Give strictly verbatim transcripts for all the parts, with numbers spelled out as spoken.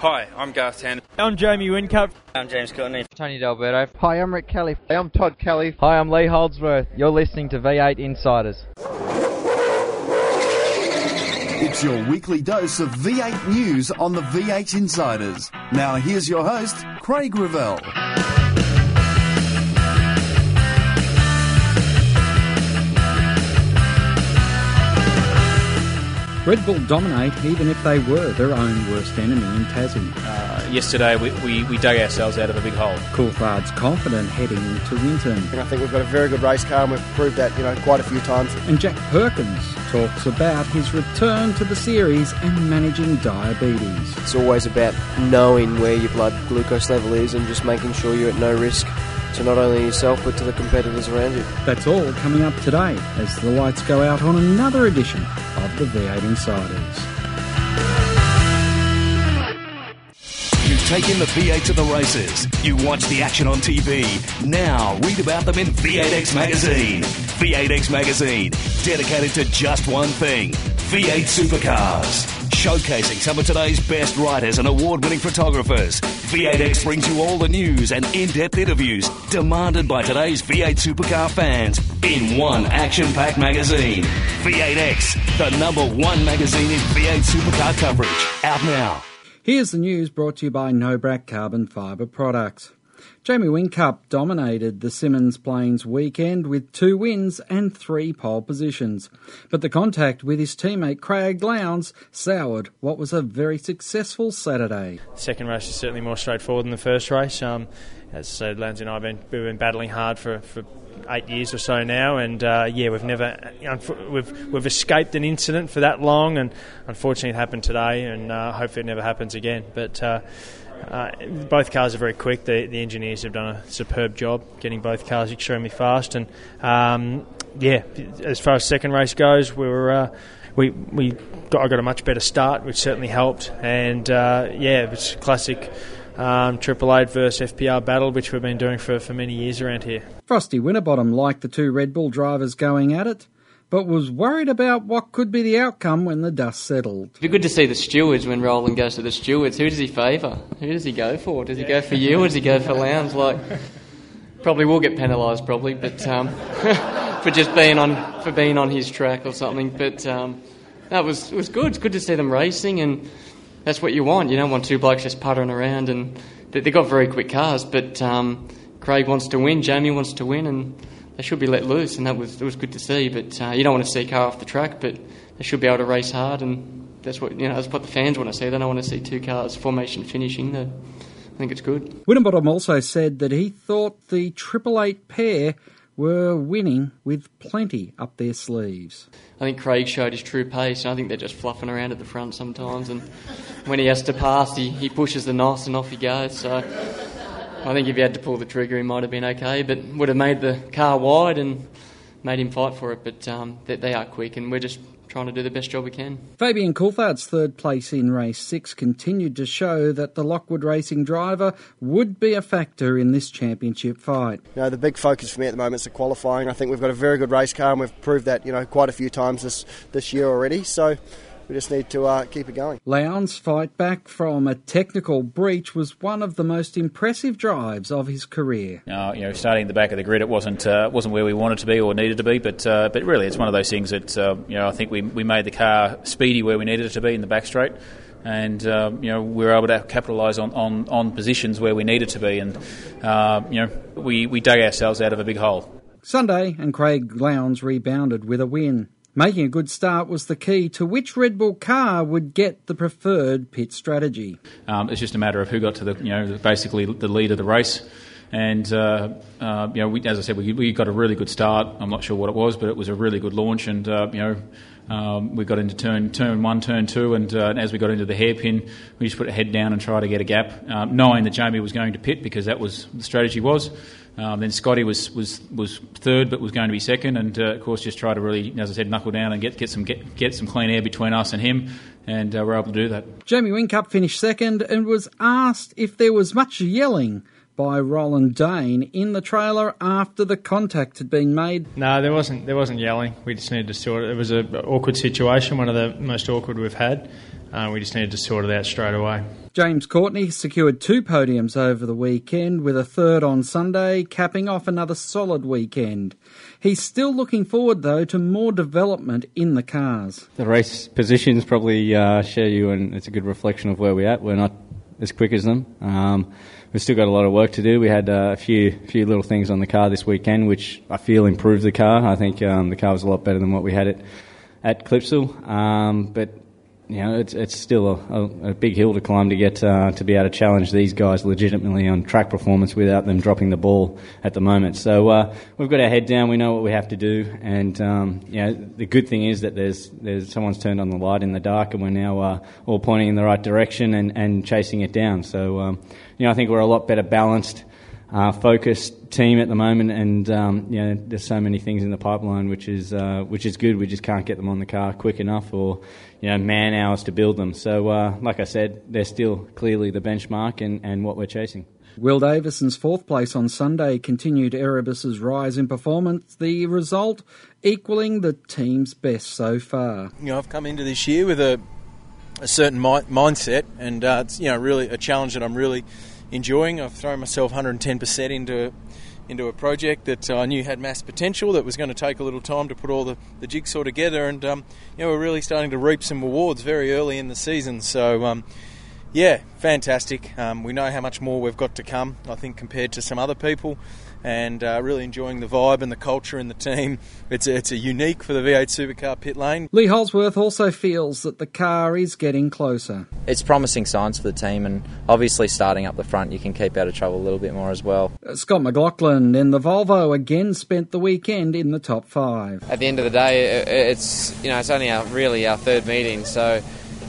Hi, I'm Garth Tanner. I'm Jamie Whincup. I'm James Courtney. Tony D'Alberto. Hi, I'm Rick Kelly. Hi, I'm Todd Kelly. Hi, I'm Lee Holdsworth. You're listening to V eight Insiders. It's your weekly dose of V eight news on the V eight Insiders. Now here's your host, Craig Revell. Red Bull dominate even if they were their own worst enemy in Tassie. Uh, yesterday we, we, we dug ourselves out of a big hole. Coulthard's confident heading to Winton. I think we've got a very good race car and we've proved that, you know, quite a few times. And Jack Perkins talks about his return to the series and managing diabetes. It's always about knowing where your blood glucose level is and just making sure you're at no risk to not only yourself but to the competitors around you. That's all coming up today as the lights go out on another edition of the V eight Insiders. You've taken the V eight to the races. You watch the action on T V. Now read about them in V eight X Magazine. V eight X Magazine, dedicated to just one thing, V eight Supercars. Showcasing some of today's best writers and award-winning photographers, V eight X brings you all the news and in-depth interviews demanded by today's V eight Supercar fans in one action-packed magazine. V eight X, the number one magazine in V eight Supercar coverage. Out now. Here's the news brought to you by Nobrac Carbon Fibre Products. Jamie Whincup dominated the Symmons Plains weekend with two wins and three pole positions. But the contact with his teammate Craig Lowndes soured what was a very successful Saturday. The second race is certainly more straightforward than the first race. Um, as I said, Lowndes and I have been, we've been battling hard for, for eight years or so now, and uh, yeah, we've never we've we've escaped an incident for that long, and unfortunately it happened today, and uh, hopefully it never happens again. But uh, Uh, both cars are very quick. The, the engineers have done a superb job getting both cars extremely fast. And um, yeah, as far as second race goes, we were uh, we we got, I got a much better start, which certainly helped. And uh, yeah, it was classic um, Triple Eight versus F P R battle, which we've been doing for, for many years around here. Frosty Winterbottom liked the two Red Bull drivers going at it, but was worried about what could be the outcome when the dust settled. It'd be good to see the stewards when Roland goes to the stewards. Who does he favour? Who does he go for? Does yeah. he go for you or does he go for Lowndes? Like, probably will get penalised, probably, but um, for just being on for being on his track or something. But um, no, it was it was good. It's good to see them racing, and that's what you want. You don't want two blokes just puttering around, and they've got very quick cars. But um, Craig wants to win, Jamie wants to win, and they should be let loose, and that was it was good to see. But uh, you don't want to see a car off the track, but they should be able to race hard, and that's what you know. That's what the fans want to see. They don't want to see two cars formation finishing. They, I think it's good. Winterbottom also said that he thought the Triple Eight pair were winning with plenty up their sleeves. I think Craig showed his true pace, and I think they're just fluffing around at the front sometimes. And when he has to pass, he, he pushes the nos and off he goes. So I think if he had to pull the trigger, he might have been okay, but would have made the car wide and made him fight for it. But um, they, they are quick, and we're just trying to do the best job we can. Fabian Coulthard's third place in race six continued to show that the Lockwood Racing driver would be a factor in this championship fight. You know, the big focus for me at the moment is the qualifying. I think we've got a very good race car, and we've proved that, you know, quite a few times this, this year already. So we just need to uh, keep it going. Lowndes' fight back from a technical breach was one of the most impressive drives of his career. Uh, you know, starting at the back of the grid, it wasn't uh, wasn't where we wanted to be or needed to be, but uh, but really, it's one of those things that uh, you know I think we we made the car speedy where we needed it to be in the back straight, and uh, you know we were able to capitalise on, on, on positions where we needed to be, and uh, you know we we dug ourselves out of a big hole. Sunday, and Craig Lowndes rebounded with a win. Making a good start was the key to which Red Bull car would get the preferred pit strategy. Um, it's just a matter of who got to the, you know, basically the lead of the race. And, uh, uh, you know, we, as I said, we, we got a really good start. I'm not sure what it was, but it was a really good launch. And, uh, you know, um, we got into turn turn one, turn two, and, uh, and as we got into the hairpin, we just put our head down and tried to get a gap, um, knowing that Jamie was going to pit because that was the strategy was. Um, then Scotty was, was, was third, but was going to be second, and uh, of course just try to really, as I said, knuckle down and get get some get, get some clean air between us and him, and uh, we're able to do that. Jamie Whincup finished second and was asked if there was much yelling by Roland Dane in the trailer after the contact had been made. No, there wasn't. There wasn't yelling. We just needed to sort it. It was an awkward situation, one of the most awkward we've had. Uh, we just needed to sort it out straight away. James Courtney secured two podiums over the weekend, with a third on Sunday, capping off another solid weekend. He's still looking forward, though, to more development in the cars. The race positions probably uh, share you, and it's a good reflection of where we're at. We're not as quick as them. Um, we've still got a lot of work to do. We had uh, a few few little things on the car this weekend, which I feel improved the car. I think um, the car was a lot better than what we had it at Clipsal, um, but... You know, it's it's still a, a, a big hill to climb to get uh, to be able to challenge these guys legitimately on track performance without them dropping the ball at the moment. So uh, we've got our head down. We know what we have to do, and um, you know, the good thing is that there's there's someone's turned on the light in the dark, and we're now uh, all pointing in the right direction and, and chasing it down. So um, you know, I think we're a lot better balanced, uh, focused team at the moment, and um, you know, there's so many things in the pipeline, which is uh, which is good. We just can't get them on the car quick enough, or you know, man hours to build them. So, uh, like I said, they're still clearly the benchmark and, and what we're chasing. Will Davison's fourth place on Sunday continued Erebus's rise in performance, the result equalling the team's best so far. You know, I've come into this year with a a certain mi- mindset, and uh, it's, you know, really a challenge that I'm really enjoying. I've thrown myself one hundred ten percent into into a project that I knew had mass potential, that was going to take a little time to put all the, the jigsaw together, and um, you know, we're really starting to reap some rewards very early in the season. So um, yeah, fantastic. Um, we know how much more we've got to come, I think, compared to some other people, and uh, really enjoying the vibe and the culture and the team. It's a, it's a unique for the V eight Supercar pit lane. Lee Holdsworth also feels that the car is getting closer. It's promising signs for the team, and obviously starting up the front, you can keep out of trouble a little bit more as well. Scott McLaughlin in the Volvo again spent the weekend in the top five. At the end of the day, it's, you know, it's only our, really our third meeting, so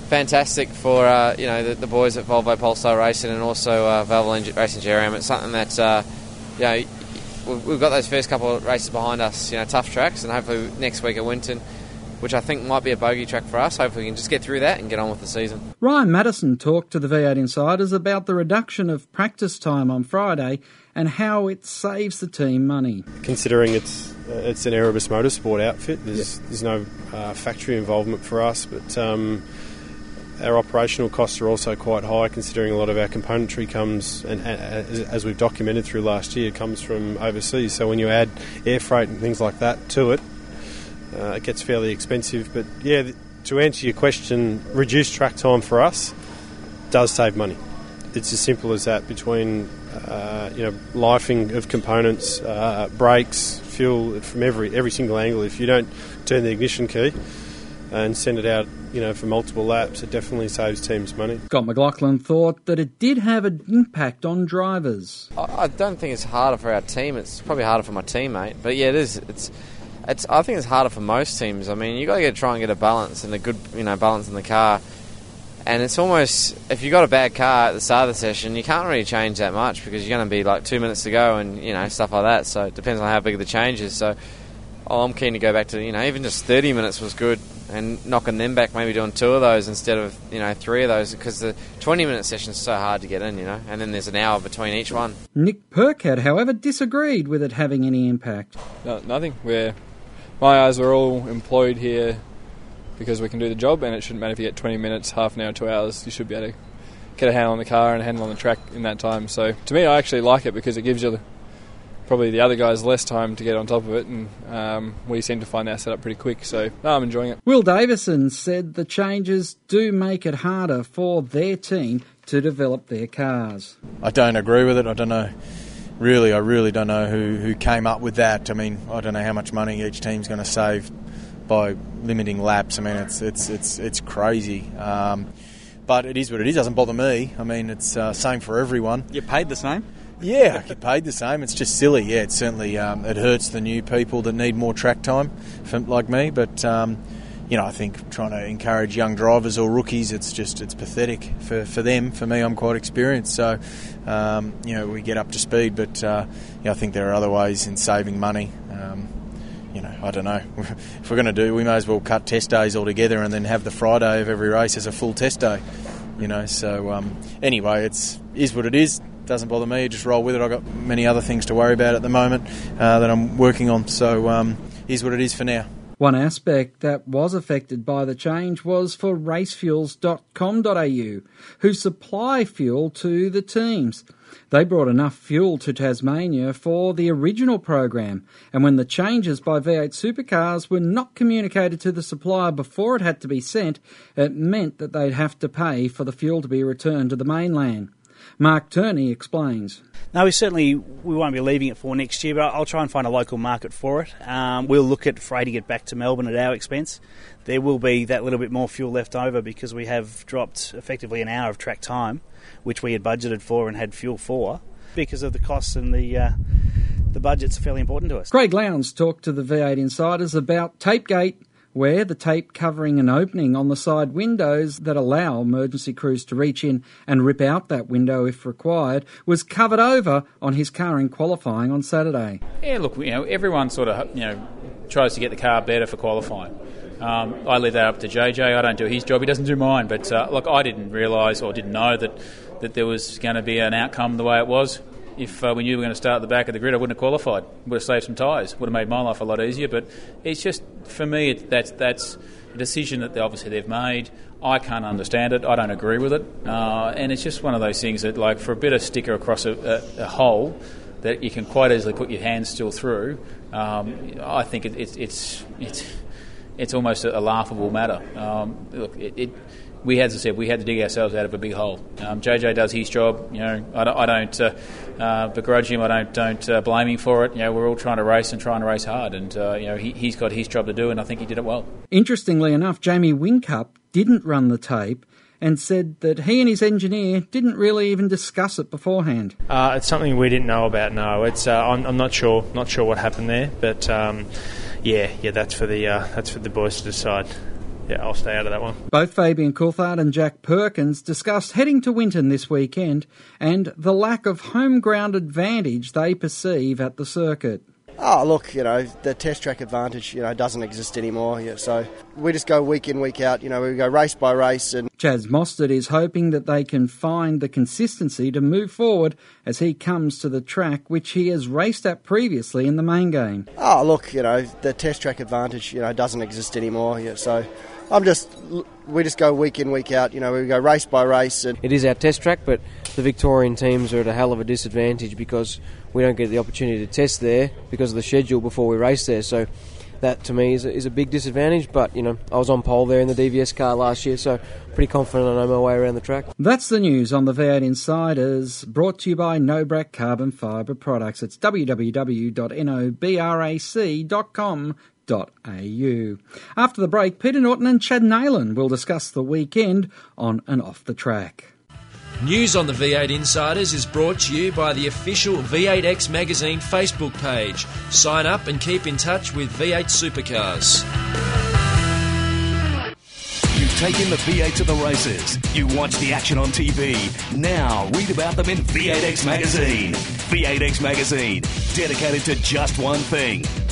fantastic for uh, you know, the, the boys at Volvo Polestar Racing, and also uh, Valvoline Racing G R M. It's something that uh, you know, we've got those first couple of races behind us, you know, tough tracks, and hopefully next week at Winton, which I think might be a bogey track for us, hopefully we can just get through that and get on with the season. Ryan Madison talked to the V eight Insiders about the reduction of practice time on Friday and how it saves the team money. Considering it's uh, it's an Erebus Motorsport outfit, there's, yeah. there's no uh, factory involvement for us, but um, our operational costs are also quite high, considering a lot of our componentry comes, and as we've documented through last year, comes from overseas. So when you add air freight and things like that to it, uh, it gets fairly expensive. But yeah, to answer your question, reduced track time for us does save money. It's as simple as that. Between uh, you know, lifing of components, uh, brakes, fuel, from every every single angle. If you don't turn the ignition key and send it out, you know, for multiple laps, it definitely saves teams money. Scott McLaughlin thought that it did have an impact on drivers. I don't think it's harder for our team. It's probably harder for my teammate, but yeah, it is. It's, it's. I think it's harder for most teams. I mean, you got to get try and get a balance and a good, you know, balance in the car. And it's almost, if you got a bad car at the start of the session, you can't really change that much because you're going to be like two minutes to go and you know stuff like that. So it depends on how big the change is. So oh, I'm keen to go back to, you know, even just thirty minutes was good, and knocking them back, maybe doing two of those instead of, you know, three of those, because the twenty-minute session is so hard to get in, you know, and then there's an hour between each one. Nick Percat, however, disagreed with it having any impact. No, nothing. We're, my eyes are all employed here because we can do the job, and it shouldn't matter if you get twenty minutes, half an hour, two hours, you should be able to get a handle on the car and a handle on the track in that time. So to me, I actually like it because it gives you the, probably the other guys less time to get on top of it, and um, we seem to find our setup pretty quick, so no, I'm enjoying it. Will Davison said the changes do make it harder for their team to develop their cars. I don't agree with it. I don't know, really, I really don't know who, who came up with that. I mean, I don't know how much money each team's going to save by limiting laps. I mean, it's it's it's it's crazy. Um, but it is what it is. It doesn't bother me. I mean, it's uh, same for everyone. You're paid the same? Yeah, I get paid the same. It's just silly. Yeah, it certainly um, it hurts the new people that need more track time, for, like me. But um, you know, I think trying to encourage young drivers or rookies, it's just it's pathetic for, for them. For me, I'm quite experienced, so um, you know, we get up to speed. But uh, you know, I think there are other ways in saving money. Um, you know, I don't know. If we're going to do, we may as well cut test days altogether and then have the Friday of every race as a full test day. You know, so um, anyway, it's is what it is. Doesn't bother me, just roll with it. I've got many other things to worry about at the moment uh, that I'm working on, so um, here's what it is for now. One aspect that was affected by the change was for racefuels dot com dot a u, who supply fuel to the teams. They brought enough fuel to Tasmania for the original program, and when the changes by V eight Supercars were not communicated to the supplier before it had to be sent, it meant that they'd have to pay for the fuel to be returned to the mainland. Mark Turney explains. No, we certainly we won't be leaving it for next year, but I'll try and find a local market for it. Um, we'll look at freighting it back to Melbourne at our expense. There will be that little bit more fuel left over because we have dropped effectively an hour of track time, which we had budgeted for and had fuel for, because of the costs and the uh, the budget's fairly important to us. Craig Lowndes talked to the V eight Insiders about Tapegate, where the tape covering an opening on the side windows that allow emergency crews to reach in and rip out that window if required was covered over on his car in qualifying on Saturday. Yeah, look, you know, everyone sort of you know tries to get the car better for qualifying. Um, I leave that up to J J. I don't do his job. He doesn't do mine. But uh, look, I didn't realise or didn't know that that there was going to be an outcome the way it was. If uh, we knew we were going to start at the back of the grid, I wouldn't have qualified. Would have saved some tyres. Would have made my life a lot easier. But it's just, for me, it, that's that's a decision that they, obviously they've made. I can't understand it. I don't agree with it. Uh, and it's just one of those things that, like, for a bit of sticker across a, a, a hole that you can quite easily put your hand still through, um, I think it, it, it's it's it's almost a, a laughable matter. Um, look, it... it We, as I said, we had to dig ourselves out of a big hole. Um, J J does his job. You know, I don't, I don't uh, uh, begrudge him. I don't don't uh, blame him for it. You know, we're all trying to race and trying to race hard, and uh, you know, he, he's got his job to do, and I think he did it well. Interestingly enough, Jamie Whincup didn't run the tape and said that he and his engineer didn't really even discuss it beforehand. Uh, it's something we didn't know about. No, it's uh, I'm, I'm not sure, not sure what happened there, but um, yeah, yeah, that's for the uh, that's for the boys to decide. Yeah, I'll stay out of that one. Both Fabian Coulthard and Jack Perkins discussed heading to Winton this weekend and the lack of home ground advantage they perceive at the circuit. Oh, look, you know, the test track advantage, you know, doesn't exist anymore. Yeah, so we just go week in, week out. You know, we go race by race. And Chaz Mostert is hoping that they can find the consistency to move forward as he comes to the track which he has raced at previously in the main game. Oh, look, you know, the test track advantage, you know, doesn't exist anymore. Yeah, so I'm just, we just go week in, week out, you know, we go race by race. And it is our test track, but the Victorian teams are at a hell of a disadvantage because we don't get the opportunity to test there because of the schedule before we race there. So that, to me, is a, is a big disadvantage, but, you know, I was on pole there in the D V S car last year, so pretty confident I know my way around the track. That's the news on the V eight Insiders, brought to you by Nobrac Carbon Fibre Products. It's w w w dot nobrac dot com. After the break, Peter Norton and Chad Neylon will discuss the weekend on and off the track. News on the V eight Insiders is brought to you by the official V eight X Magazine Facebook page. Sign up and keep in touch with V eight Supercars. You've taken the V eight to the races. You watch the action on T V. Now read about them in V eight X Magazine. V eight X Magazine, dedicated to just one thing.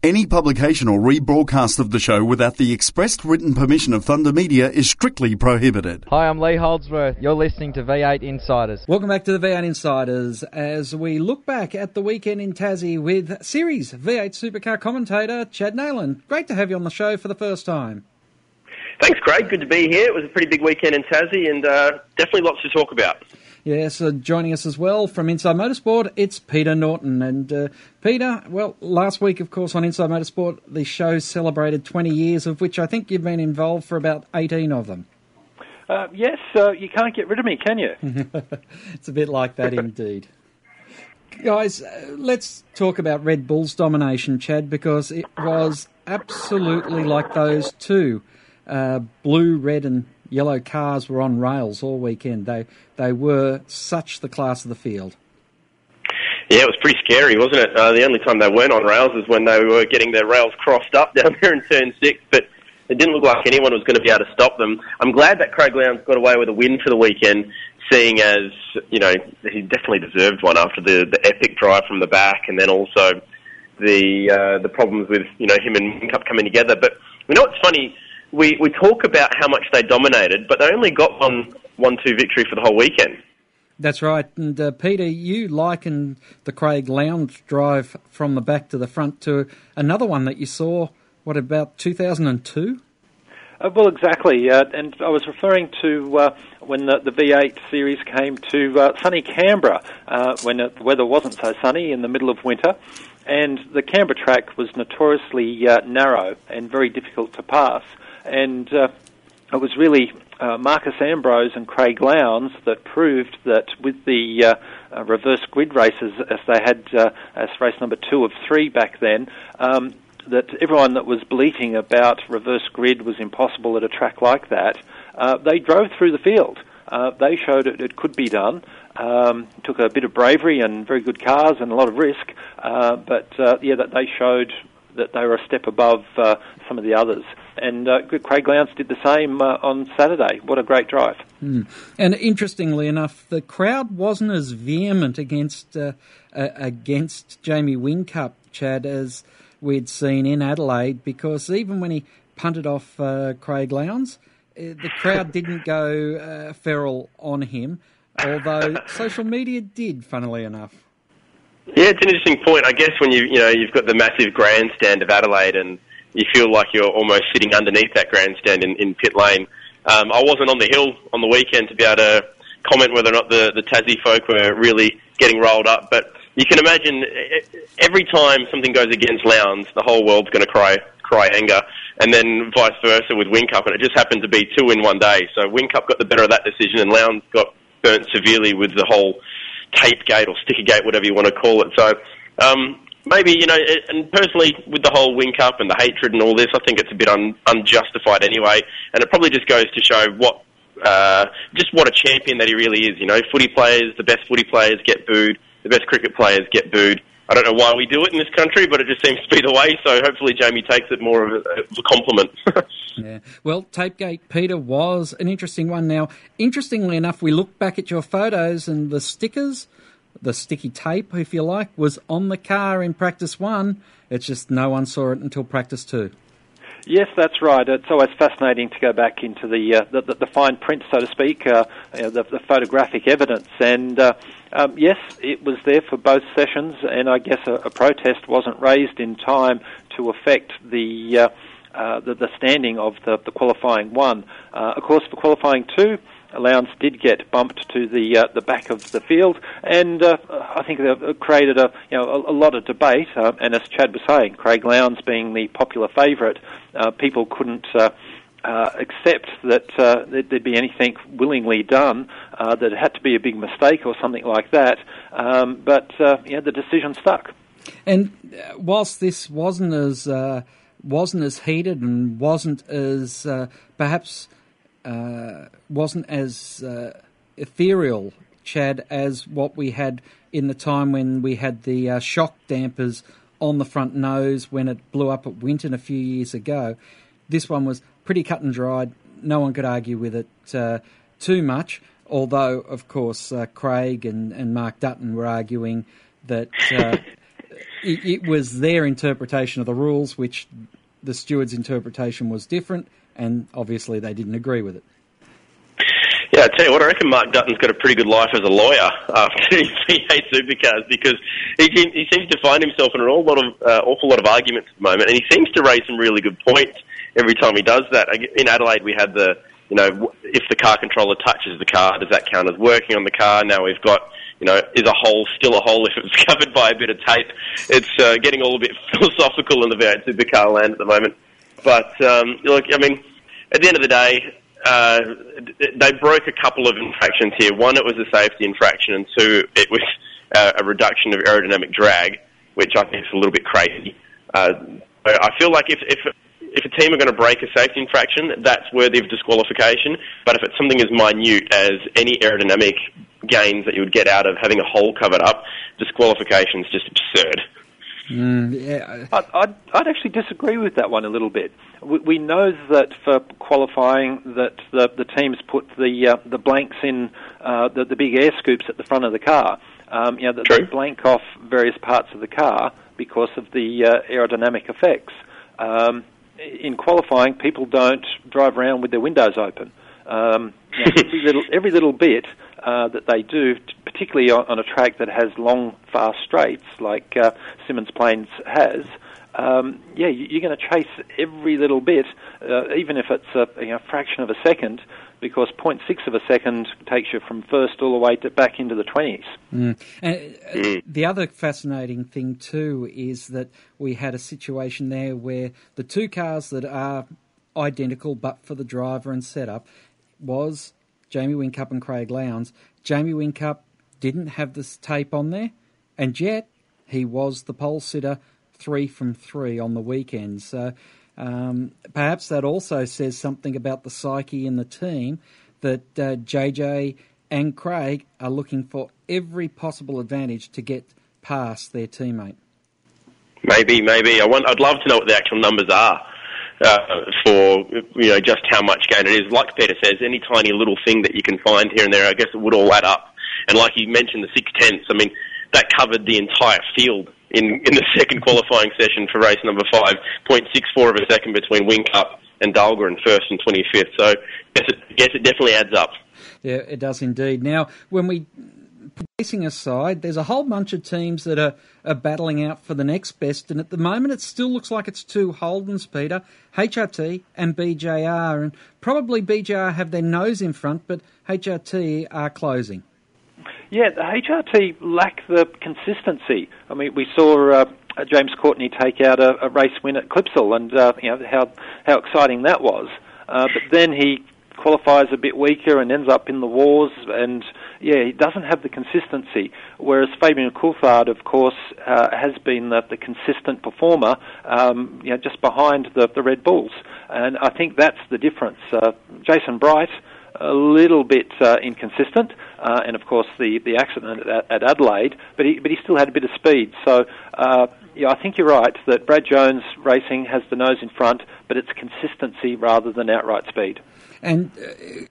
Any publication or rebroadcast of the show without the expressed written permission of Thunder Media is strictly prohibited. Hi, I'm Lee Holdsworth. You're listening to V eight Insiders. Welcome back to the V eight Insiders as we look back at the weekend in Tassie with series V eight Supercar commentator Chad Neylon. Great to have you on the show for the first time. Thanks, Craig. Good to be here. It was a pretty big weekend in Tassie and uh, definitely lots to talk about. Yes, uh, joining us as well from Inside Motorsport, it's Peter Norton. And uh, Peter, well, last week, of course, on Inside Motorsport, the show celebrated twenty years, of which I think you've been involved for about eighteen of them. Uh, yes, uh, you can't get rid of me, can you? It's a bit like that indeed. Guys, uh, let's talk about Red Bull's domination, Chad, because it was absolutely like those two, uh, blue, red and yellow cars were on rails all weekend. They they were such the class of the field. Yeah, it was pretty scary, wasn't it? Uh, the only time they weren't on rails is when they were getting their rails crossed up down there in Turn six. But It didn't look like anyone was going to be able to stop them. I'm glad that Craig Lowndes got away with a win for the weekend, seeing as, you know, he definitely deserved one after the, the epic drive from the back, and then also the uh, the problems with, you know, him and Whincup coming together. But you know what's funny? We we talk about how much they dominated, but they only got one one two victory for the whole weekend. That's right. And uh, Peter, you likened the Craig Lowndes drive from the back to the front to another one that you saw, what, about two thousand two? Uh, well, exactly. Uh, and I was referring to uh, when the, the V eight series came to uh, sunny Canberra, uh, when the weather wasn't so sunny in the middle of winter. And the Canberra track was notoriously uh, narrow and very difficult to pass. And uh, it was really uh, Marcus Ambrose and Craig Lowndes that proved that with the uh, uh, reverse grid races, as they had uh, as race number two of three back then, um, that everyone that was bleating about reverse grid was impossible at a track like that, uh, they drove through the field. Uh, they showed it, it could be done. Um, took a bit of bravery and very good cars and a lot of risk, uh, but uh, yeah, that they showed that they were a step above uh, some of the others. And uh, Craig Lowndes did the same uh, on Saturday. What a great drive. Mm. And interestingly enough, the crowd wasn't as vehement against uh, uh, against Jamie Whincup, Chad, as we'd seen in Adelaide, because even when he punted off uh, Craig Lowndes, the crowd didn't go uh, feral on him, although social media did, funnily enough. Yeah, it's an interesting point. I guess when you you know you've got the massive grandstand of Adelaide and you feel like you're almost sitting underneath that grandstand in, in pit lane. Um, I wasn't on the hill on the weekend to be able to comment whether or not the, the Tassie folk were really getting rolled up, but you can imagine every time something goes against Lowndes, the whole world's going to cry cry anger, and then vice versa with Whincup, and it just happened to be two in one day. So Whincup got the better of that decision, and Lowndes got burnt severely with the whole tape gate or sticker gate, whatever you want to call it. So um, maybe, you know, it, and personally with the whole Whincup and the hatred and all this, I think it's a bit un, unjustified anyway, and it probably just goes to show what uh, just what a champion that he really is. You know, footy players, the best footy players get booed, the best cricket players get booed. I don't know why we do it in this country, but it just seems to be the way, so hopefully Jamie takes it more of a, a compliment. Yeah. Well, Tapegate, Peter, was an interesting one. Now, interestingly enough, we look back at your photos and the stickers, the sticky tape, if you like, was on the car in practice one. It's just no one saw it until practice two. Yes, that's right. It's always fascinating to go back into the uh, the, the fine print, so to speak, uh, you know, the, the photographic evidence. And uh, um, yes, it was there for both sessions, and I guess a, a protest wasn't raised in time to affect the uh, uh, the, the standing of the, the qualifying one. Uh, of course, for qualifying two, Lowndes did get bumped to the uh, the back of the field, and uh, I think it created a you know a, a lot of debate. Uh, and as Chad was saying, Craig Lowndes being the popular favourite, uh, people couldn't uh, uh, accept that uh, there'd be anything willingly done, uh, that it had to be a big mistake or something like that. Um, but uh, yeah, the decision stuck. And whilst this wasn't as uh, wasn't as heated and wasn't as uh, perhaps. Uh, wasn't as uh, ethereal, Chad, as what we had in the time when we had the uh, shock dampers on the front nose when it blew up at Winton a few years ago. This one was pretty cut and dried. No one could argue with it uh, too much, although, of course, uh, Craig and, and Mark Dutton were arguing that uh, it, it was their interpretation of the rules, which the stewards' interpretation was different, and obviously they didn't agree with it. Yeah, I tell you what, I reckon Mark Dutton's got a pretty good life as a lawyer after his V eight Supercars, because he, he seems to find himself in an all lot of, uh, awful lot of arguments at the moment, and he seems to raise some really good points every time he does that. In Adelaide we had the, you know, if the car controller touches the car, does that count as working on the car? Now we've got, you know, is a hole still a hole if it's covered by a bit of tape? It's uh, getting all a bit philosophical in the V eight Supercar land at the moment. But, um, look, I mean, at the end of the day, uh, they broke a couple of infractions here. One, it was a safety infraction, and two, it was uh, a reduction of aerodynamic drag, which I think is a little bit crazy. Uh, I feel like if, if if a team are going to break a safety infraction, that's worthy of disqualification. But if it's something as minute as any aerodynamic gains that you would get out of having a hole covered up, disqualification is just absurd. Mm, yeah. I'd, I'd, I'd actually disagree with that one a little bit. We, we know that for qualifying, that the, the teams put the uh, the blanks in uh, the, the big air scoops at the front of the car. Um, you know, that they blank off various parts of the car because of the uh, aerodynamic effects. Um, in qualifying, people don't drive around with their windows open. Um, you know, every, little, every little bit uh, that they do, particularly on, on a track that has long, fast straights like uh, Symmons Plains has, um, yeah, you, you're going to chase every little bit, uh, even if it's a you know, fraction of a second, because zero point six of a second takes you from first all the way to back into the twenties. Mm. And the other fascinating thing too is that we had a situation there where the two cars that are identical but for the driver and setup was Jamie Whincup and Craig Lowndes. Jamie Whincup didn't have this tape on there, and yet he was the pole sitter three from three on the weekend. So Um, perhaps that also says something about the psyche in the team, that uh, J J and Craig are looking for every possible advantage to get past their teammate. Maybe, maybe. I want, I'd love to know what the actual numbers are uh, for, you know, just how much gain it is. Like Peter says, any tiny little thing that you can find here and there, I guess it would all add up. And like you mentioned, the six tenths, I mean, that covered the entire field in, in the second qualifying session for race number five, zero point six four of a second between Whincup and Dahlgren, first and twenty-fifth. So yes, it, guess it definitely adds up. Yeah, it does indeed. Now, when we placing aside, there's a whole bunch of teams that are, are battling out for the next best, and at the moment it still looks like it's two Holdens, Peter, H R T and B J R, and probably B J R have their nose in front, but H R T are closing. Yeah, the H R T lack the consistency. I mean, we saw uh, James Courtney take out a, a race win at Clipsal, and uh, you know how how exciting that was. Uh, but then he qualifies a bit weaker and ends up in the wars, and yeah, he doesn't have the consistency. Whereas Fabian Coulthard, of course, uh, has been the, the consistent performer, um, you know, just behind the, the Red Bulls, and I think that's the difference. Uh, Jason Bright, a little bit uh, inconsistent, uh, and of course the, the accident at, at Adelaide, but he but he still had a bit of speed. So uh, yeah, I think you're right that Brad Jones Racing has the nose in front, but it's consistency rather than outright speed. And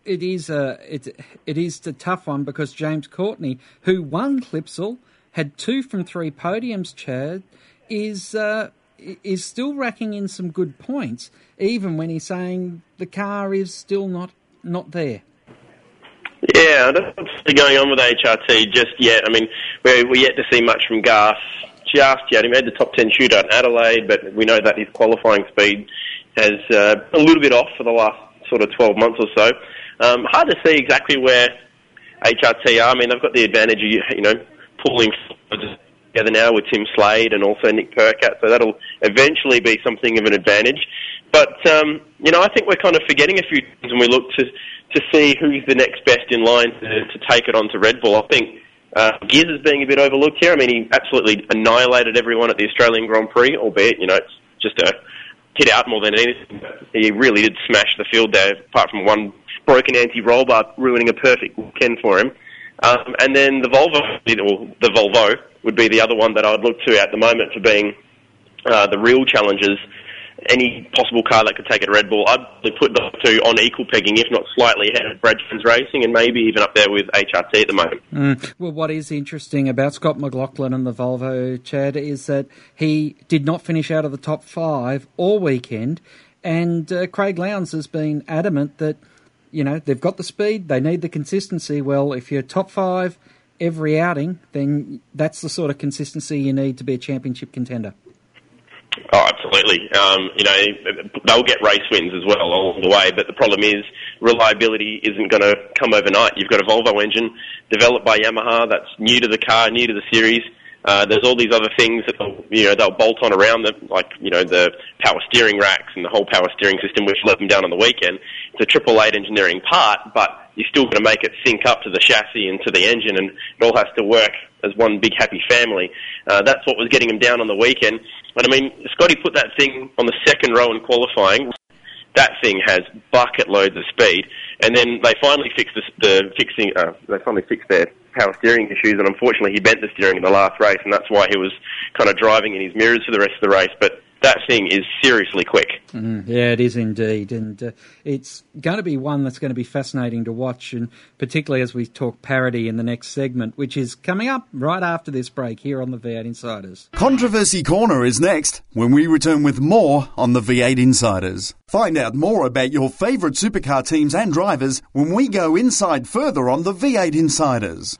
it is a it it is a tough one because James Courtney, who won Clipsal, had two from three podiums. Chad is uh, is still racking in some good points, even when he's saying the car is still not. Not there. Yeah, I don't know what's going on with H R T just yet. I mean, we're, we're yet to see much from Gas just yet. He made the top ten shootout in Adelaide, but we know that his qualifying speed has uh, a little bit off for the last sort of twelve months or so. Um, hard to see exactly where H R T are. I mean, they've got the advantage of, you know, pulling together now with Tim Slade and also Nick Percat, so that'll eventually be something of an advantage. But, um, you know, I think we're kind of forgetting a few things when we look to to see who's the next best in line to, to take it on to Red Bull. I think uh, Giz is being a bit overlooked here. I mean, he absolutely annihilated everyone at the Australian Grand Prix, albeit, you know, it's just a hit out more than anything. He really did smash the field there, apart from one broken anti-roll bar ruining a perfect weekend for him. Um, and then the Volvo, or the Volvo, would be the other one that I'd look to at the moment for being uh, the real challengers. Any possible car that could take it to Red Bull, I'd put those two on equal pegging, if not slightly ahead of Brad Jones Racing, and maybe even up there with H R T at the moment. Mm. Well, what is interesting about Scott McLaughlin and the Volvo, Chad, is that he did not finish out of the top five all weekend, and uh, Craig Lowndes has been adamant that, you know, they've got the speed, they need the consistency. Well, if you're top five every outing, then that's the sort of consistency you need to be a championship contender. Oh, absolutely. Um, you know, they'll get race wins as well along the way, but the problem is reliability isn't going to come overnight. You've got a Volvo engine developed by Yamaha that's new to the car, new to the series. Uh, there's all these other things that they'll, you know, they'll bolt on around them, like, you know, the power steering racks and the whole power steering system, which let them down on the weekend. It's a Triple Eight engineering part, but you're still going to make it sync up to the chassis and to the engine, and it all has to work as one big happy family. Uh, that's what was getting him down on the weekend. But, I mean, Scotty put that thing on the second row in qualifying. That thing has bucket loads of speed. And then they finally fixed the, the fixing. Uh, they finally fixed their power steering issues, and unfortunately he bent the steering in the last race, and that's why he was kind of driving in his mirrors for the rest of the race. But that thing is seriously quick. Mm, yeah, it is indeed. And uh, it's going to be one that's going to be fascinating to watch, and particularly as we talk parity in the next segment, which is coming up right after this break here on the V eight Insiders. Controversy Corner is next when we return with more on the V eight Insiders. Find out more about your favourite supercar teams and drivers when we go inside further on the V eight Insiders.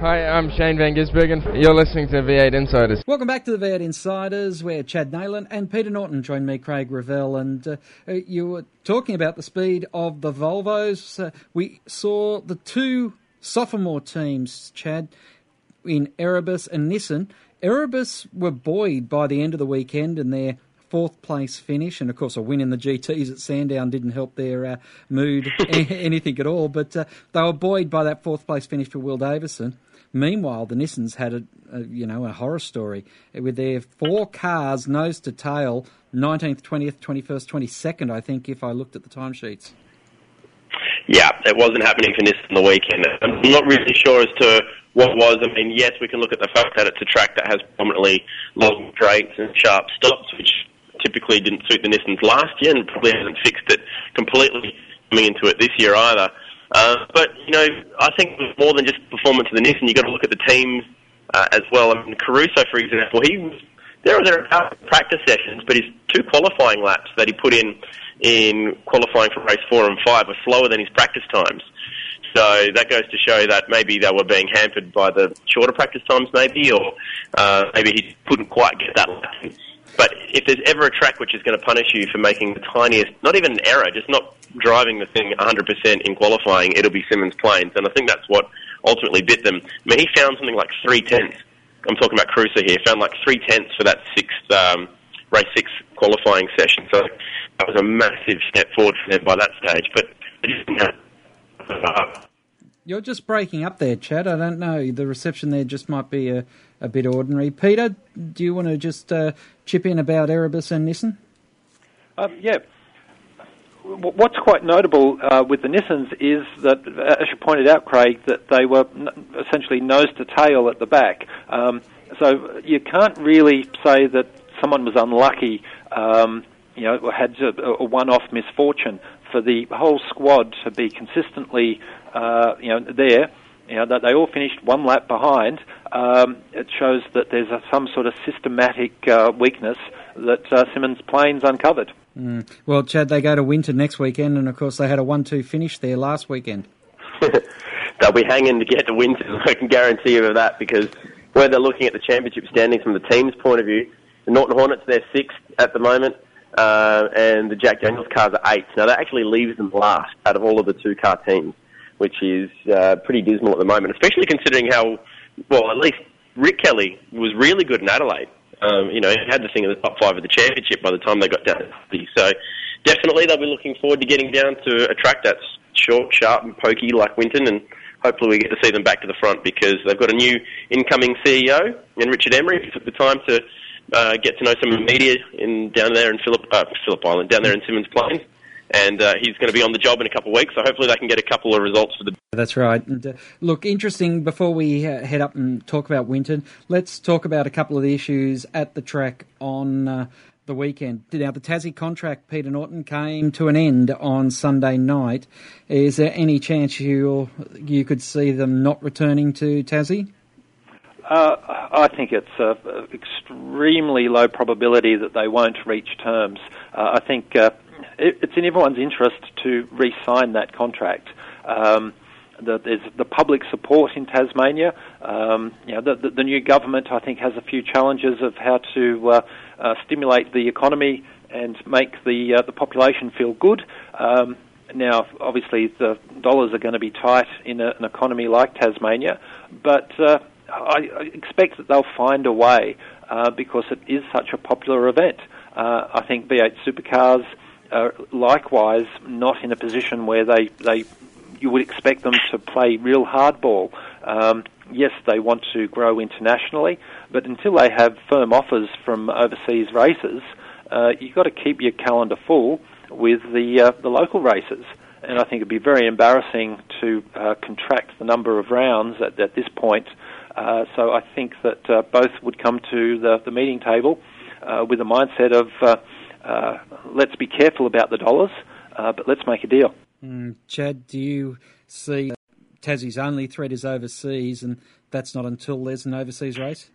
Hi, I'm Shane Van Gisbergen. You're listening to V eight Insiders. Welcome back to the V eight Insiders, where Chad Neylon and Peter Norton join me, Craig Revell. And uh, you were talking about the speed of the Volvos. Uh, we saw the two sophomore teams, Chad, in Erebus and Nissan. Erebus were buoyed by the end of the weekend and their fourth place finish, and of course a win in the G Ts at Sandown didn't help their uh, mood anything at all, but uh, they were buoyed by that fourth place finish for Will Davison. Meanwhile, the Nissans had a, a you know a horror story with their four cars nose to tail, nineteenth, twentieth, twenty-first, twenty-second, I think, if I looked at the timesheets. Yeah, it wasn't happening for Nissan the weekend. I'm not really sure as to what was. I mean, yes, we can look at the fact that it's a track that has prominently long straights and sharp stops, which typically didn't suit the Nissans last year and probably hasn't fixed it completely coming into it this year either. Uh, but, you know, I think more than just the performance of the Nissan, you've got to look at the teams uh, as well. I mean, Caruso, for example, he was there was about practice sessions, but his two qualifying laps that he put in in qualifying for race four and five were slower than his practice times. So that goes to show that maybe they were being hampered by the shorter practice times maybe, or uh, maybe he couldn't quite get that lap. But if there's ever a track which is going to punish you for making the tiniest, not even an error, just not driving the thing one hundred percent in qualifying, it'll be Symmons Plains. And I think that's what ultimately bit them. I mean, he found something like three-tenths. I'm talking about Cruiser here. Found like three-tenths for that sixth, um, race six qualifying session. So that was a massive step forward for them by that stage. But I just didn't have... You're just breaking up there, Chad. I don't know. The reception there just might be a, a bit ordinary. Peter, do you want to just uh, chip in about Erebus and Nissan? Um, yeah. What's quite notable uh, with the Nissans is that, as you pointed out, Craig, that they were essentially nose to tail at the back. Um, so you can't really say that someone was unlucky, um, you know, had a, a one-off misfortune. For the whole squad to be consistently, uh, you know, there, you know, that they all finished one lap behind, um, it shows that there's a, some sort of systematic uh, weakness that uh, Symmons Plains uncovered. Mm. Well, Chad, they go to Winton next weekend, and of course they had a one two finish there last weekend. They'll be hanging to get to Winton, I can guarantee you of that, because where they're looking at the championship standings from the team's point of view, the Norton Hornets, they're sixth at the moment. Uh, and the Jack Daniels cars are eighth. Now, that actually leaves them last out of all of the two-car teams, which is uh, pretty dismal at the moment, especially considering how, well, at least Rick Kelly was really good in Adelaide. Um, you know, he had the thing in the top five of the championship by the time they got down to fifty. So definitely they'll be looking forward to getting down to a track that's short, sharp and pokey like Winton, and hopefully we get to see them back to the front, because they've got a new incoming C E O in Richard Emery, who took the time to... Uh, get to know some of the media in, down there in Phillip, uh, Phillip Island, down there in Symmons Plains. And uh, he's going to be on the job in a couple of weeks, so hopefully they can get a couple of results for the... That's right. And, uh, look, interesting, before we uh, head up and talk about Winton, let's talk about a couple of the issues at the track on uh, the weekend. Now, the Tassie contract, Peter Norton, came to an end on Sunday night. Is there any chance you you could see them not returning to Tassie? Uh, I think it's an extremely low probability that they won't reach terms. Uh, I think uh, it, it's in everyone's interest to re-sign that contract. Um, the, there's the public support in Tasmania. Um, you know, the, the, the new government, I think, has a few challenges of how to uh, uh, stimulate the economy and make the uh, the population feel good. Um, now, obviously, the dollars are going to be tight in a, an economy like Tasmania, but... Uh, I, I expect that they'll find a way uh, because it is such a popular event. Uh, I think V eight Supercars are likewise not in a position where they, they you would expect them to play real hardball. Um, yes, they want to grow internationally, but until they have firm offers from overseas races, uh, you've got to keep your calendar full with the uh, the local races. And I think it'd be very embarrassing to uh, contract the number of rounds at, at this point. Uh, so I think that uh, both would come to the, the meeting table uh, with a mindset of uh, uh, let's be careful about the dollars, uh, but let's make a deal. Mm, Chad, do you see Tassie's only threat is overseas, and that's not until there's an overseas race?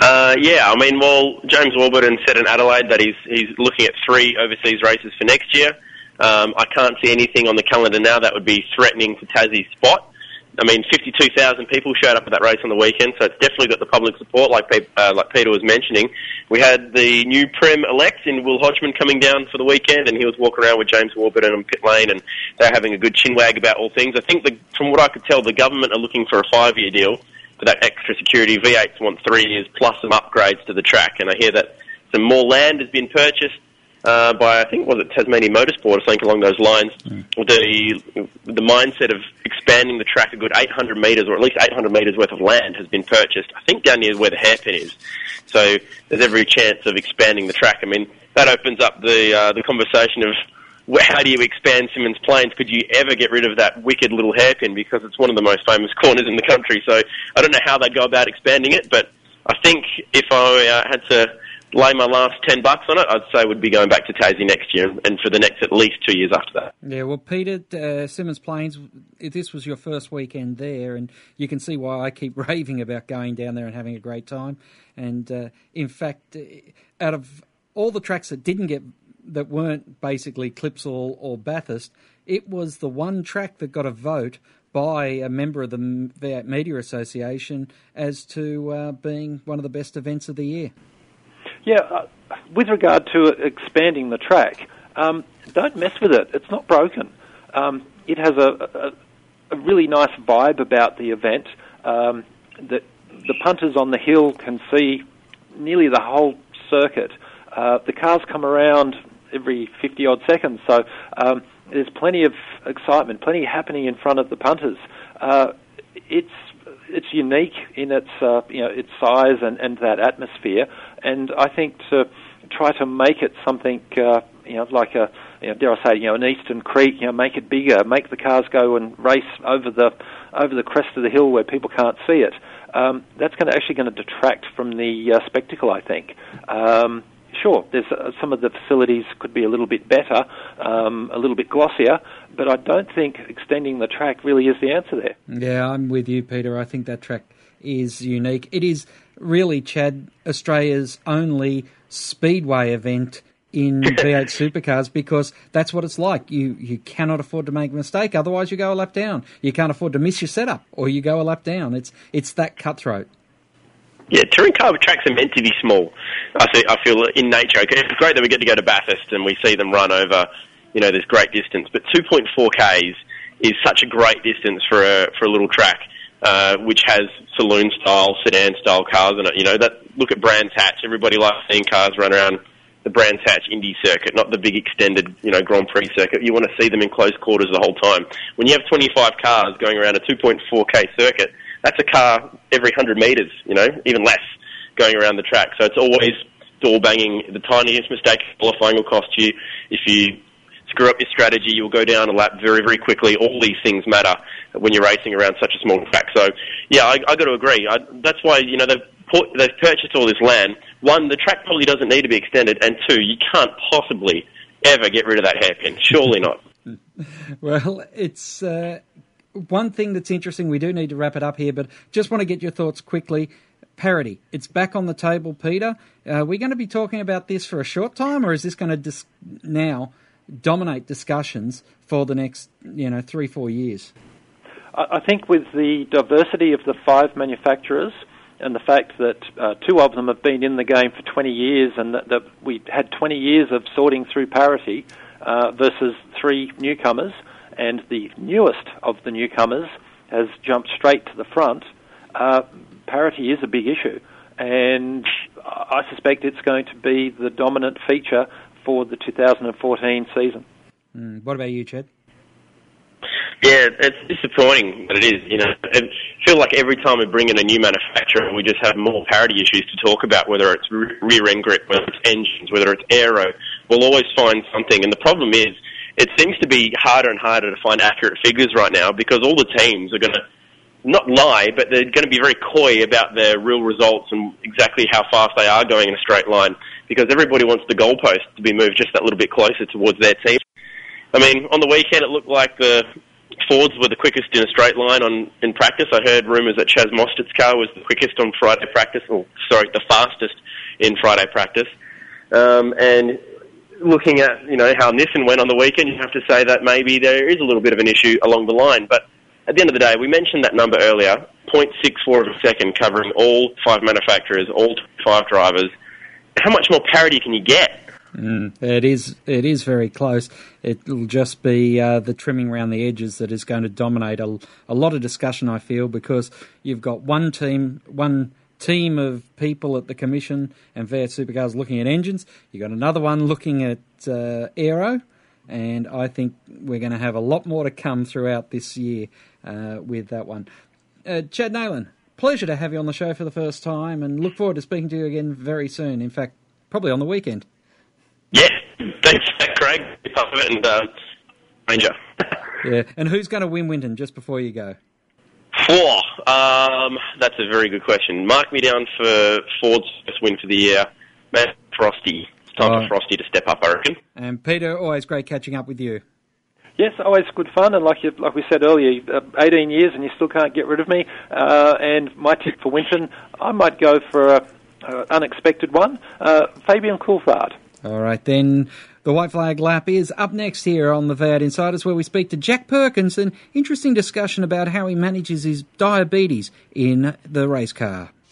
Uh, yeah, I mean, well, James Warburton said in Adelaide that he's he's looking at three overseas races for next year. Um, I can't see anything on the calendar now that would be threatening to Tassie's spot. I mean, fifty-two thousand people showed up at that race on the weekend, so it's definitely got the public support, like Pe- uh, like Peter was mentioning. We had the new Prem-elect in Will Hodgman coming down for the weekend, and he was walking around with James Warburton on pit lane, and they're having a good chinwag about all things. I think, the, from what I could tell, the government are looking for a five-year deal for that extra security. V eights want three years plus some upgrades to the track, and I hear that some more land has been purchased Uh, by, I think, was it Tasmania Motorsport or something along those lines, mm. the the mindset of expanding the track a good eight hundred metres or at least eight hundred metres worth of land has been purchased, I think down near where the hairpin is. So there's every chance of expanding the track. I mean, that opens up the uh, the conversation of wh- how do you expand Symmons Plains? Could you ever get rid of that wicked little hairpin, because it's one of the most famous corners in the country. So I don't know how they'd go about expanding it, but I think if I uh, had to lay my last ten bucks on it, I'd say we'd be going back to Tassie next year, and for the next at least two years after that. Yeah, well, Peter, uh, Symmons Plains, this was your first weekend there, and you can see why I keep raving about going down there and having a great time. And uh, in fact, out of all the tracks that didn't get, that weren't basically Clipsal or Bathurst, it was the one track that got a vote by a member of the V eight Media Association as to uh, being one of the best events of the year. Yeah, uh, with regard to expanding the track, um, don't mess with it. It's not broken. Um, it has a, a, a really nice vibe about the event. Um, the, the punters on the hill can see nearly the whole circuit. Uh, the cars come around every fifty-odd seconds, so um, there's plenty of excitement, plenty happening in front of the punters. Uh, it's... It's unique in its, uh, you know, its size and, and that atmosphere, and I think to try to make it something, uh, you know, like a, you know, dare I say, you know, an Eastern Creek, you know, make it bigger, make the cars go and race over the over the crest of the hill where people can't see it. Um, that's going to actually going to detract from the uh, spectacle, I think. Um, sure, there's uh, some of the facilities could be a little bit better, um, a little bit glossier, but I don't think extending the track really is the answer there. Yeah, I'm with you, Peter. I think that track is unique. It is really, Chad, Australia's only speedway event in V eight Supercars, because that's what it's like. You you cannot afford to make a mistake, otherwise you go a lap down. You can't afford to miss your setup, or you go a lap down. It's it's that cutthroat. Yeah, touring car tracks are meant to be small, I feel, I feel in nature. It's great that we get to go to Bathurst and we see them run over, you know, this great distance. But two point four kays is such a great distance for a for a little track, uh, which has saloon-style, sedan-style cars in it. You know, that look at Brands Hatch. Everybody likes seeing cars run around the Brands Hatch Indy circuit, not the big extended, you know, Grand Prix circuit. You want to see them in close quarters the whole time. When you have twenty-five cars going around a two point four k circuit, that's a car every one hundred metres, you know, even less, going around the track. So it's always door-banging. The tiniest mistake qualifying will cost you. If you screw up your strategy, you'll go down a lap very, very quickly. All these things matter when you're racing around such a small track. So, yeah, I, I got to agree. I, that's why, you know, they've, put, they've purchased all this land. One, the track probably doesn't need to be extended, and two, you can't possibly ever get rid of that hairpin. Surely not. Well, it's... Uh... One thing that's interesting, we do need to wrap it up here, but just want to get your thoughts quickly. Parity. It's back on the table, Peter. Uh, we're going to be talking about this for a short time, or is this going to dis- now dominate discussions for the next, you know, three, four years? I think with the diversity of the five manufacturers and the fact that uh, two of them have been in the game for twenty years and that, that we had twenty years of sorting through parity uh, versus three newcomers, and the newest of the newcomers has jumped straight to the front. uh, parity is a big issue, and I suspect it's going to be the dominant feature for the two thousand fourteen season. Mm, what about you, Chad? Yeah, it's disappointing, but it is. You know, I feel like every time we bring in a new manufacturer, we just have more parity issues to talk about, whether it's rear end grip, whether it's engines, whether it's aero. We'll always find something, and the problem is it seems to be harder and harder to find accurate figures right now because all the teams are going to not lie, but they're going to be very coy about their real results and exactly how fast they are going in a straight line because everybody wants the goalpost to be moved just that little bit closer towards their team. I mean, on the weekend it looked like the Fords were the quickest in a straight line on in practice. I heard rumours that Chaz Mostert's car was the quickest on Friday practice, or sorry, the fastest in Friday practice. Um, and looking at, you know, how Nissan went on the weekend, you have to say that maybe there is a little bit of an issue along the line. But at the end of the day, we mentioned that number earlier, zero point six four of a second covering all five manufacturers, all five drivers. How much more parity can you get? Mm, it is it is very close. It'll just be uh, the trimming around the edges that is going to dominate a, a lot of discussion, I feel, because you've got one team, one team of people at the commission and V eight Supercars looking at engines. You've got another one looking at uh, aero, and I think we're going to have a lot more to come throughout this year uh, with that one. Uh, Chad Neylon, pleasure to have you on the show for the first time, and look forward to speaking to you again very soon. In fact, probably on the weekend. Yeah, thanks, Craig. Part of it, and uh, Ranger. Yeah, and who's going to win Winton? Just before you go, four. Um, that's a very good question. Mark me down for Ford's first win for the year. Man, Frosty. It's time oh. for Frosty to step up, I reckon. And Peter, always great catching up with you. Yes, always good fun, and like you, like we said earlier, eighteen years and you still can't get rid of me. Uh, and my tip for Winton, I might go for a, a unexpected one. Uh, Fabian Coulthard. All right, then the White Flag Lap is up next here on the V eight Insiders, where we speak to Jack Perkins, an interesting discussion about how he manages his diabetes in the race car.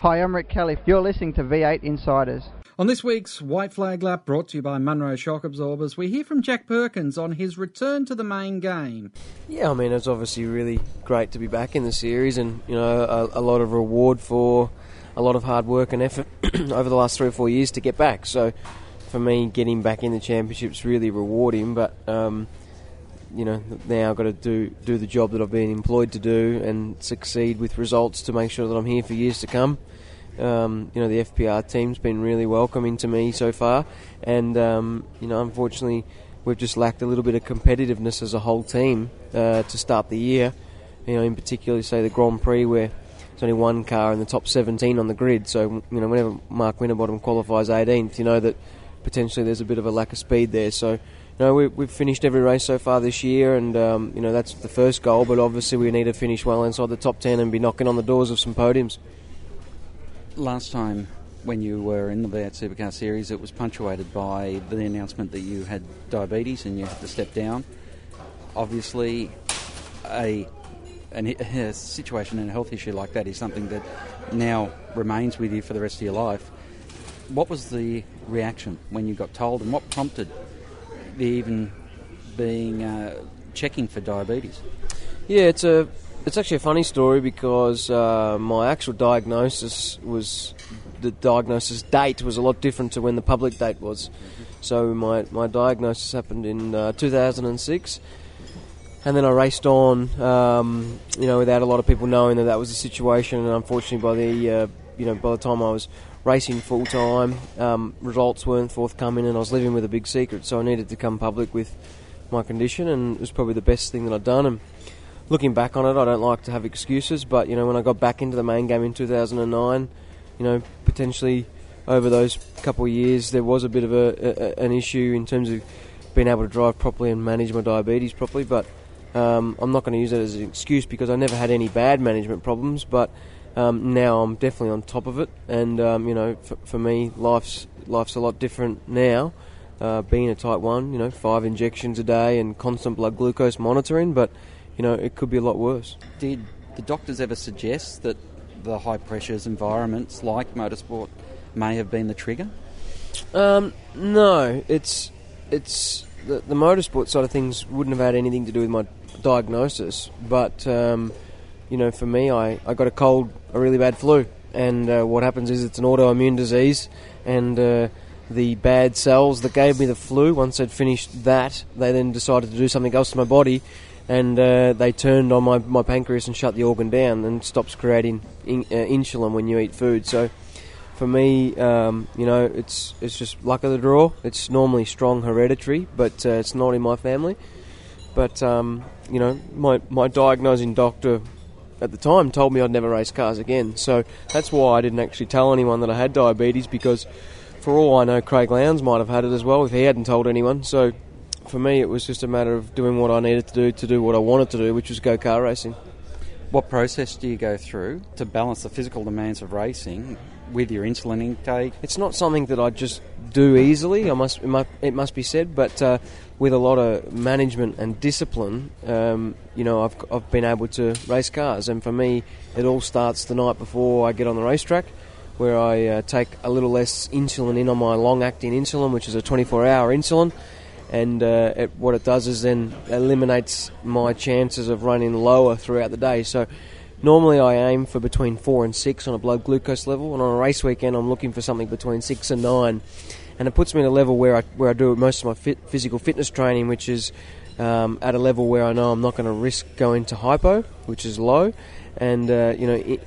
Hi, I'm Rick Kelly. You're listening to V eight Insiders. On this week's White Flag Lap, brought to you by Munro Shock Absorbers, we hear from Jack Perkins on his return to the main game. Yeah, I mean, it's obviously really great to be back in the series, and, you know, a, a lot of reward for a lot of hard work and effort over the last three or four years to get back. So, for me, getting back in the championship's really rewarding, but, um, you know, now I've got to do, do the job that I've been employed to do and succeed with results to make sure that I'm here for years to come. Um, you know, the F P R team's been really welcoming to me so far, and um, you know, unfortunately, we've just lacked a little bit of competitiveness as a whole team uh, to start the year. You know, in particular, say the Grand Prix, where there's only one car in the top seventeen on the grid. So, you know, whenever Mark Winterbottom qualifies eighteenth, you know that potentially there's a bit of a lack of speed there. So, you know, we, we've finished every race so far this year, and um, you know, that's the first goal. But obviously, we need to finish well inside the top ten and be knocking on the doors of some podiums. Last time when you were in the V eight Supercar Series, it was punctuated by the announcement that you had diabetes and you had to step down. Obviously, a, a, a situation and a health issue like that is something that now remains with you for the rest of your life. What was the reaction when you got told, and what prompted the even being uh, checking for diabetes? Yeah, it's a... It's actually a funny story because uh, my actual diagnosis was, the diagnosis date was a lot different to when the public date was. So my, my diagnosis happened in uh, two thousand six, and then I raced on, um, you know, without a lot of people knowing that that was the situation. And unfortunately, by the uh, you know, by the time I was racing full time, um, results weren't forthcoming, and I was living with a big secret. So I needed to come public with my condition, and it was probably the best thing that I'd done. And looking back on it, I don't like to have excuses, but, you know, when I got back into the main game in two thousand nine, you know, potentially over those couple of years, there was a bit of a, a, an issue in terms of being able to drive properly and manage my diabetes properly, but um, I'm not going to use that as an excuse because I never had any bad management problems, but um, now I'm definitely on top of it. And, um, you know, f- for me, life's life's a lot different now, uh, being a type one, you know, five injections a day and constant blood glucose monitoring. But, you know, it could be a lot worse. Did the doctors ever suggest that the high pressures environments like motorsport may have been the trigger? Um, no, it's it's the, the motorsport side of things wouldn't have had anything to do with my diagnosis. But um, you know, for me, I, I got a cold, a really bad flu, and uh, what happens is it's an autoimmune disease, and uh, the bad cells that gave me the flu, once they'd finished that, they then decided to do something else to my body, and uh, they turned on my, my pancreas and shut the organ down and stops creating in, uh, insulin when you eat food. So for me, um, you know, it's it's just luck of the draw. It's normally strong hereditary, but uh, it's not in my family. But, um, you know, my, my diagnosing doctor at the time told me I'd never race cars again. So that's why I didn't actually tell anyone that I had diabetes, because for all I know, Craig Lowndes might have had it as well if he hadn't told anyone. So for me, it was just a matter of doing what I needed to do to do what I wanted to do, which was go car racing. What process do you go through to balance the physical demands of racing with your insulin intake? It's not something that I just do easily, I must, it must be said, but uh, with a lot of management and discipline, um, you know, I've, I've been able to race cars. And for me, it all starts the night before I get on the racetrack, where I uh, take a little less insulin in on my long-acting insulin, which is a twenty-four hour insulin. And uh, it, what it does is then eliminates my chances of running lower throughout the day. So normally I aim for between four and six on a blood glucose level, and on a race weekend I'm looking for something between six and nine. And it puts me at a level where I where I do most of my fit, physical fitness training, which is um, at a level where I know I'm not going to risk going to hypo, which is low. And, uh, you know, it,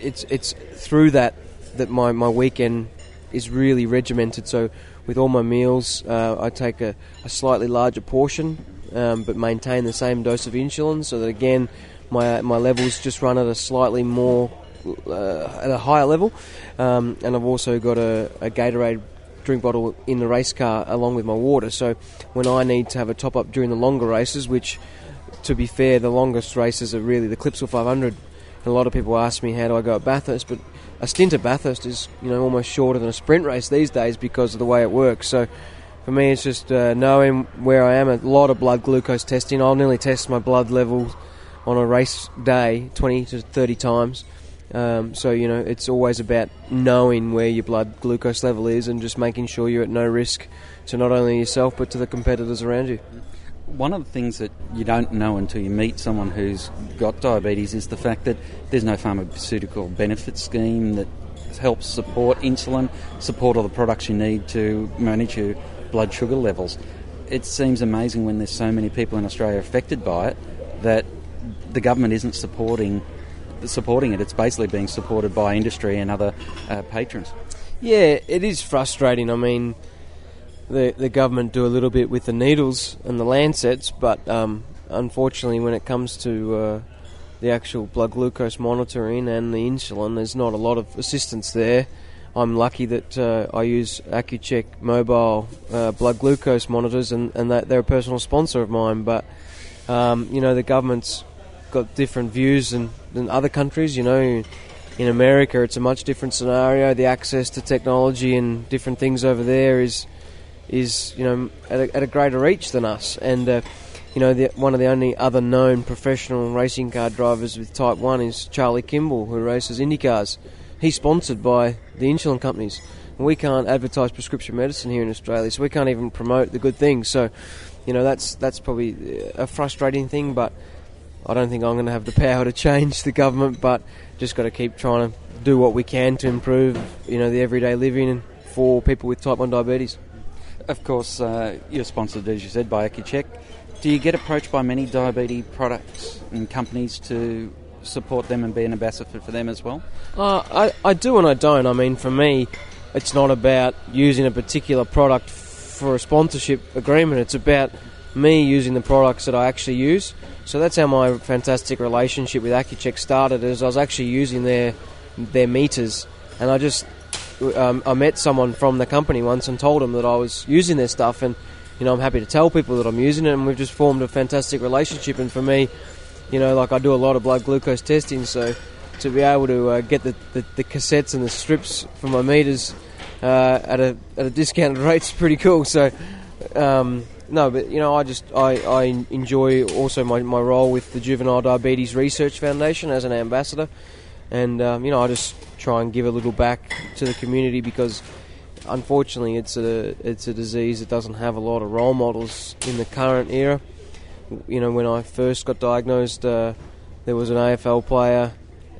it's it's through that that my, my weekend is really regimented. So with all my meals, uh, I take a, a slightly larger portion, um, but maintain the same dose of insulin, so that, again, My my levels just run at a slightly more, uh, at a higher level. Um, and I've also got a, a Gatorade drink bottle in the race car along with my water. So when I need to have a top-up during the longer races, which, to be fair, the longest races are really the Clipsal five hundred. And a lot of people ask me, how do I go at Bathurst? But a stint at Bathurst is, you know, almost shorter than a sprint race these days because of the way it works. So for me, it's just uh, knowing where I am. A lot of blood glucose testing. I'll nearly test my blood levels on a race day twenty to thirty times, um, so you know it's always about knowing where your blood glucose level is and just making sure you're at no risk to not only yourself but to the competitors around you. One of the things that you don't know until you meet someone who's got diabetes is the fact that there's no pharmaceutical benefit scheme that helps support insulin, support all the products you need to manage your blood sugar levels. It seems amazing when there's so many people in Australia affected by it that the government isn't supporting supporting it. It's basically being supported by industry and other uh, patrons. Yeah, it is frustrating. I mean, the the government do a little bit with the needles and the lancets, but um, unfortunately, when it comes to uh, the actual blood glucose monitoring and the insulin, there's not a lot of assistance there. I'm lucky that uh, I use AccuCheck mobile uh, blood glucose monitors, and, and that they're a personal sponsor of mine, but um, you know, the government's got different views than, than other countries. You know, in America it's a much different scenario. The access to technology and different things over there is, is you know, at a, at a greater reach than us. And, uh, you know, the, one of the only other known professional racing car drivers with type one is Charlie Kimball, who races IndyCars. He's sponsored by the insulin companies. And we can't advertise prescription medicine here in Australia, so we can't even promote the good things. So, you know, that's that's probably a frustrating thing, but I don't think I'm going to have the power to change the government, but just got to keep trying to do what we can to improve, you know, the everyday living for people with type one diabetes. Of course, uh, you're sponsored, as you said, by AccuCheck. Do you get approached by many diabetes products and companies to support them and be an ambassador for them as well? Uh, I, I do and I don't. I mean, for me, it's not about using a particular product for a sponsorship agreement. It's about me using the products that I actually use. So that's how my fantastic relationship with AccuCheck started, is I was actually using their their meters, and I just um, I met someone from the company once and told them that I was using their stuff, and you know, I'm happy to tell people that I'm using it, and we've just formed a fantastic relationship. And for me, you know, like, I do a lot of blood glucose testing, so to be able to uh, get the, the, the cassettes and the strips for my meters uh, at a at a discounted rate is pretty cool. So um, no, but you know, I just I, I enjoy also my, my role with the Juvenile Diabetes Research Foundation as an ambassador, and um, you know, I just try and give a little back to the community because unfortunately it's a it's a disease that doesn't have a lot of role models in the current era. You know, when I first got diagnosed, uh, there was an A F L player,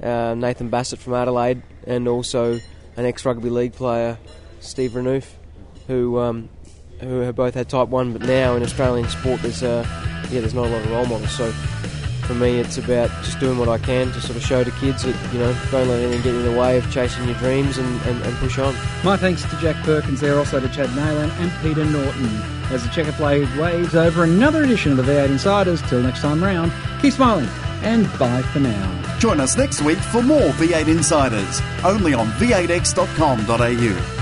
uh, Nathan Bassett from Adelaide, and also an ex-rugby league player, Steve Renouf, who um, who have both had type one. But now in Australian sport, there's uh, yeah, there's not a lot of role models. So for me, it's about just doing what I can to sort of show to kids that, you know, don't let anything get in the way of chasing your dreams and, and, and push on. My thanks to Jack Perkins there, also to Chad Neylon and Peter Norton. As the checker flag waves over another edition of the V eight Insiders, till next time round, keep smiling and bye for now. Join us next week for more V eight Insiders, only on v eight x dot com dot a u.